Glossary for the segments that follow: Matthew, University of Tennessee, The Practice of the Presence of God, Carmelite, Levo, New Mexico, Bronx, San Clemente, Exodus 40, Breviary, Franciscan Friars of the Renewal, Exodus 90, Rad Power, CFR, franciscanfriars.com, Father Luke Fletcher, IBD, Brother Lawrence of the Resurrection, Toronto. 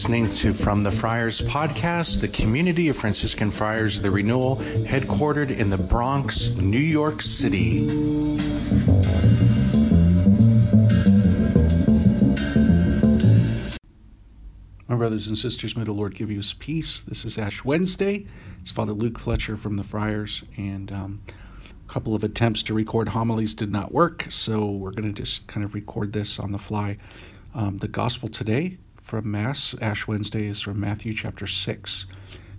listening to From the Friars podcast, the community of Franciscan Friars of the Renewal, headquartered in the Bronx, New York City. My brothers and sisters, may the Lord give you His peace. This is Ash Wednesday. It's Father Luke Fletcher from the Friars, and a couple of attempts to record homilies did not work, so we're going to just kind of record this on the fly. The Gospel today from Mass, Ash Wednesday, is from Matthew chapter 6.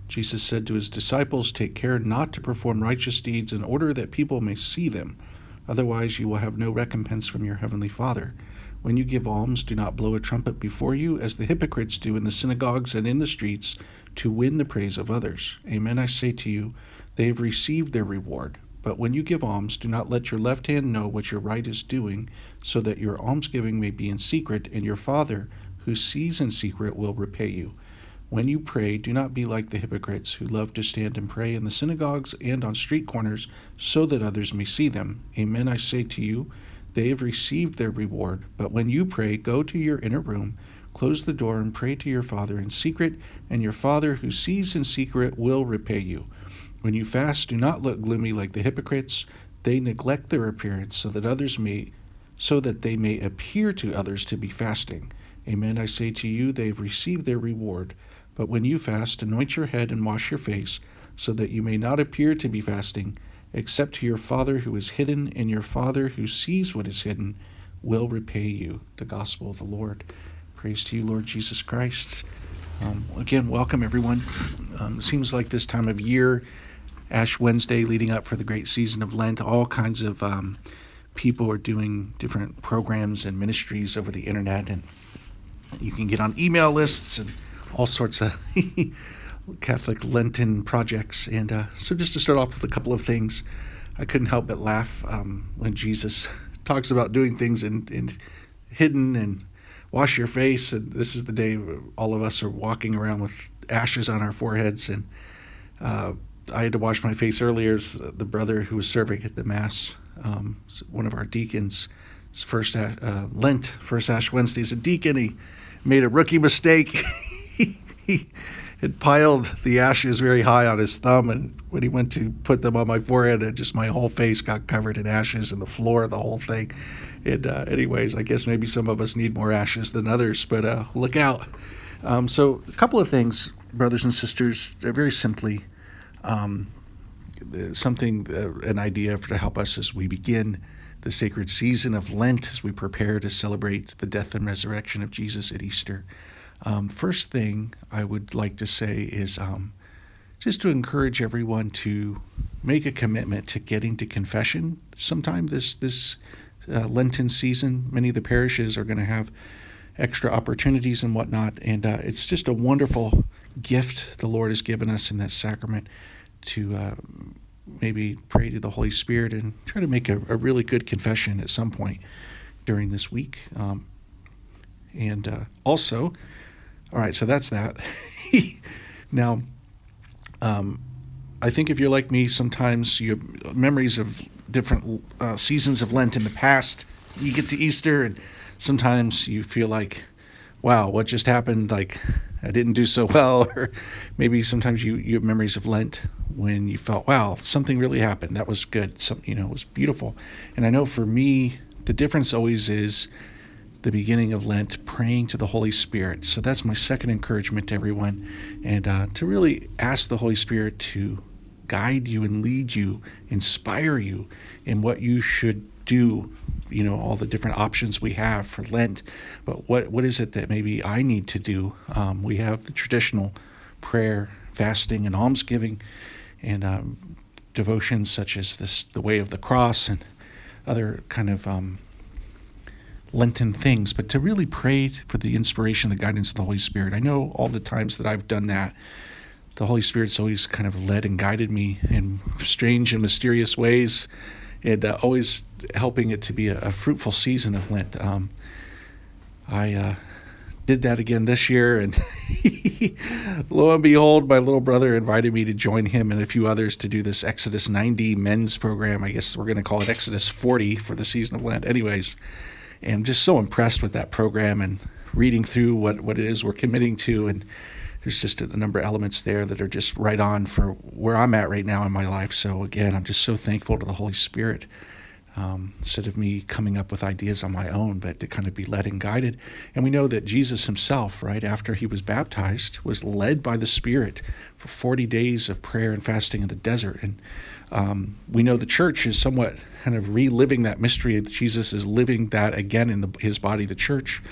Jesus said to his disciples, "Take care not to perform righteous deeds in order that people may see them. Otherwise you will have no recompense from your heavenly Father. When you give alms, do not blow a trumpet before you, as the hypocrites do in the synagogues and in the streets, to win the praise of others. Amen, I say to you, they have received their reward. But when you give alms, do not let your left hand know what your right is doing, so that your almsgiving may be in secret, and your Father, who sees in secret, will repay you. When you pray, do not be like the hypocrites, who love to stand and pray in the synagogues and on street corners, so that others may see them. Amen, I say to you, they have received their reward. But when you pray, go to your inner room, close the door, and pray to your Father in secret, and your Father, who sees in secret, will repay you. When you fast, do not look gloomy like the hypocrites. They neglect their appearance so that they may appear to others to be fasting. Amen, I say to you, they have received their reward. But when you fast, anoint your head and wash your face, so that you may not appear to be fasting, except to your Father who is hidden, and your Father who sees what is hidden will repay you." The Gospel of the Lord. Praise to you, Lord Jesus Christ. Again, welcome everyone. It seems like this time of year, Ash Wednesday, leading up for the great season of Lent, all kinds of people are doing different programs and ministries over the internet, and you can get on email lists and all sorts of Catholic Lenten projects. And so just to start off with a couple of things, I couldn't help but laugh when Jesus talks about doing things in hidden and wash your face, and this is the day all of us are walking around with ashes on our foreheads, and I had to wash my face earlier. The brother who was serving at the Mass, one of our deacons, his first Ash Wednesday as a deacon, he made a rookie mistake. He had piled the ashes very high on his thumb, and when he went to put them on my forehead, just my whole face got covered in ashes, and the floor, the whole thing. And anyways, I guess maybe some of us need more ashes than others, but look out. So a couple of things, brothers and sisters, very simply, an idea to help us as we begin the sacred season of Lent, as we prepare to celebrate the death and resurrection of Jesus at Easter. First thing I would like to say is just to encourage everyone to make a commitment to getting to confession sometime this Lenten season. Many of the parishes are going to have extra opportunities and whatnot, and it's just a wonderful gift the Lord has given us in that sacrament to maybe pray to the Holy Spirit and try to make a really good confession at some point during this week. Also, all right, so that's that. Now, I think if you're like me, sometimes you have memories of different seasons of Lent in the past. You get to Easter, and sometimes you feel like, wow, what just happened? Like, I didn't do so well. Or maybe sometimes you have memories of Lent when you felt, wow, something really happened. That was good. Something, it was beautiful. And I know for me, the difference always is the beginning of Lent, praying to the Holy Spirit. So that's my second encouragement to everyone, and to really ask the Holy Spirit to guide you and lead you, inspire you in what you should do, all the different options we have for Lent. But what is it that maybe I need to do? We have the traditional prayer, fasting, and almsgiving, and devotions such as this, the Way of the Cross, and other kind of Lenten things, but to really pray for the inspiration, the guidance of the Holy Spirit. I know all the times that I've done that, the Holy Spirit's always kind of led and guided me in strange and mysterious ways, and always helping it to be a fruitful season of Lent. I did that again this year, and lo and behold, my little brother invited me to join him and a few others to do this Exodus 90 men's program. I guess we're going to call it Exodus 40 for the season of Lent. Anyways, And I'm just so impressed with that program and reading through what it is we're committing to. And there's just a number of elements there that are just right on for where I'm at right now in my life. So again, I'm just so thankful to the Holy Spirit. Instead of me coming up with ideas on my own, but to kind of be led and guided. And we know that Jesus himself, right after he was baptized, was led by the Spirit for 40 days of prayer and fasting in the desert. And we know the church is somewhat kind of reliving that mystery. Jesus is living that again in his body, the church.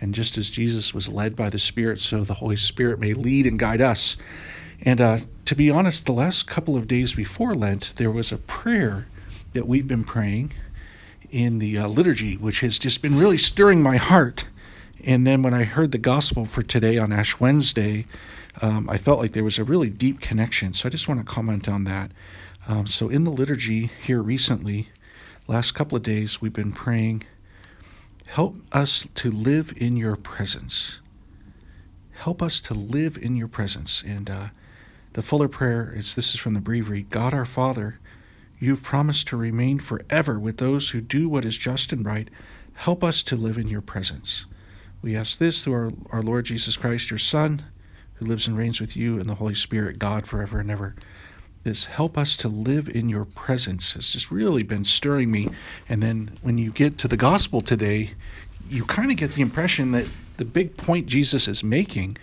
And just as Jesus was led by the Spirit, so the Holy Spirit may lead and guide us. And to be honest, the last couple of days before Lent, there was a prayer that we've been praying in the liturgy, which has just been really stirring my heart. And then when I heard the gospel for today on Ash Wednesday, I felt like there was a really deep connection. So I just want to comment on that. So in the liturgy here recently, last couple of days, we've been praying, help us to live in your presence. Help us to live in your presence. And the fuller prayer, this is from the Breviary, God our Father, you've promised to remain forever with those who do what is just and right. Help us to live in your presence. We ask this through our Lord Jesus Christ, your Son, who lives and reigns with you and the Holy Spirit, God, forever and ever. This help us to live in your presence has just really been stirring me. And then when you get to the gospel today, you kind of get the impression that the big point Jesus is making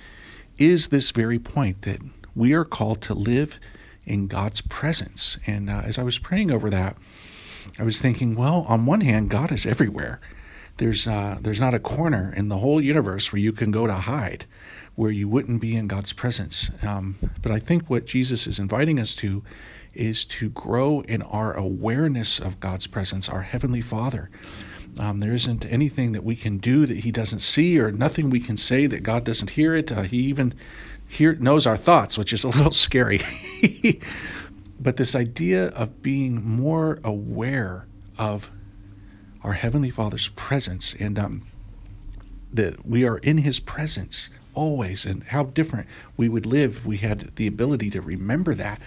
is this very point, that we are called to live in God's presence. And as I was praying over that, I was thinking, well, on one hand, God is everywhere. There's not a corner in the whole universe where you can go to hide, where you wouldn't be in God's presence. But I think what Jesus is inviting us to is to grow in our awareness of God's presence, our Heavenly Father. There isn't anything that we can do that he doesn't see, or nothing we can say that God doesn't hear it. He even knows our thoughts, which is a little scary. But this idea of being more aware of our Heavenly Father's presence, and that we are in his presence always, and how different we would live if we had the ability to remember that.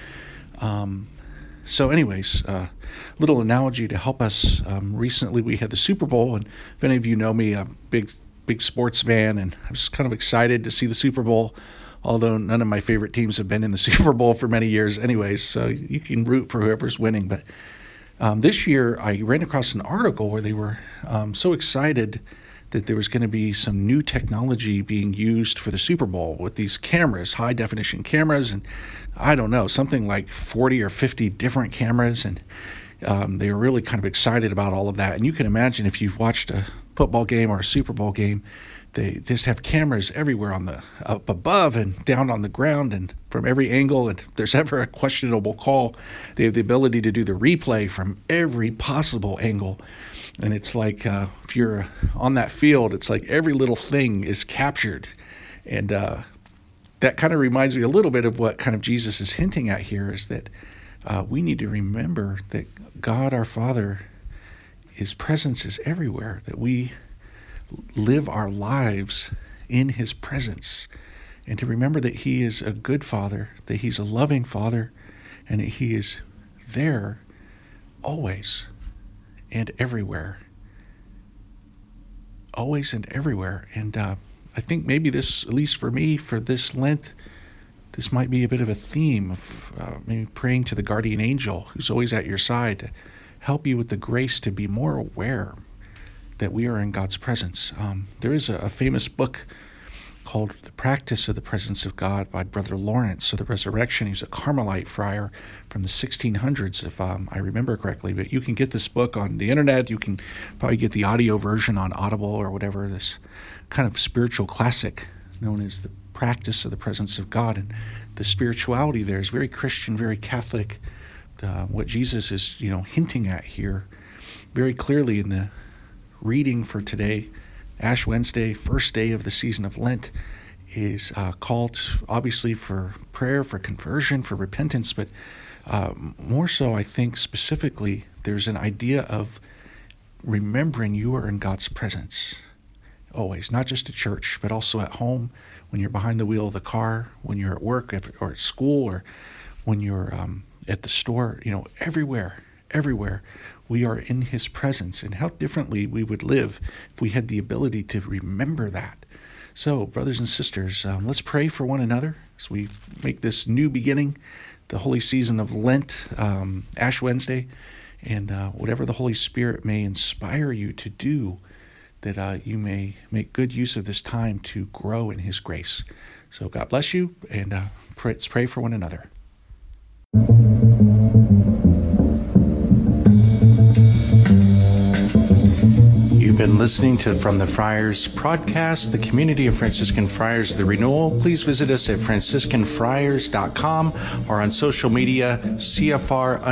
So anyways, little analogy to help us. Recently we had the Super Bowl, and if any of you know me, I'm a big sports fan, and I was kind of excited to see the Super Bowl, although none of my favorite teams have been in the Super Bowl for many years anyways, so you can root for whoever's winning. But this year I ran across an article where they were so excited that there was going to be some new technology being used for the Super Bowl with these cameras, high-definition cameras, and I don't know, something like 40 or 50 different cameras, and they were really kind of excited about all of that. And you can imagine if you've watched a football game or a Super Bowl game, they just have cameras everywhere up above and down on the ground and from every angle. And if there's ever a questionable call, they have the ability to do the replay from every possible angle. And it's like if you're on that field, it's like every little thing is captured. And that kind of reminds me a little bit of what kind of Jesus is hinting at here, is that we need to remember that God our Father, his presence is everywhere, that we live our lives in his presence, and to remember that he is a good Father, that he's a loving Father, and that he is there always and everywhere. Always and everywhere. And I think maybe this, at least for me, for this Lent, this might be a bit of a theme of maybe praying to the guardian angel who's always at your side to help you with the grace to be more aware that we are in God's presence. There is a famous book called The Practice of the Presence of God by Brother Lawrence of the Resurrection. He was a Carmelite friar from the 1600s, if I remember correctly. But you can get this book on the internet. You can probably get the audio version on Audible or whatever, this kind of spiritual classic known as The Practice of the Presence of God. And the spirituality there is very Christian, very Catholic. What Jesus is, hinting at here very clearly in the reading for today, Ash Wednesday, first day of the season of Lent, is called obviously for prayer, for conversion, for repentance, but more so I think specifically there's an idea of remembering you are in God's presence always, not just at church, but also at home, when you're behind the wheel of the car, when you're at work or at school, or when you're at the store, everywhere. everywhere. We are in his presence, and how differently we would live if we had the ability to remember that. So, brothers and sisters, let's pray for one another as we make this new beginning, the holy season of Lent, Ash Wednesday, and whatever the Holy Spirit may inspire you to do, that you may make good use of this time to grow in his grace. So God bless you, and let's pray for one another. You've been listening to From the Friars podcast, the community of Franciscan Friars of the Renewal. Please visit us at franciscanfriars.com or on social media, CFR_Franciscans.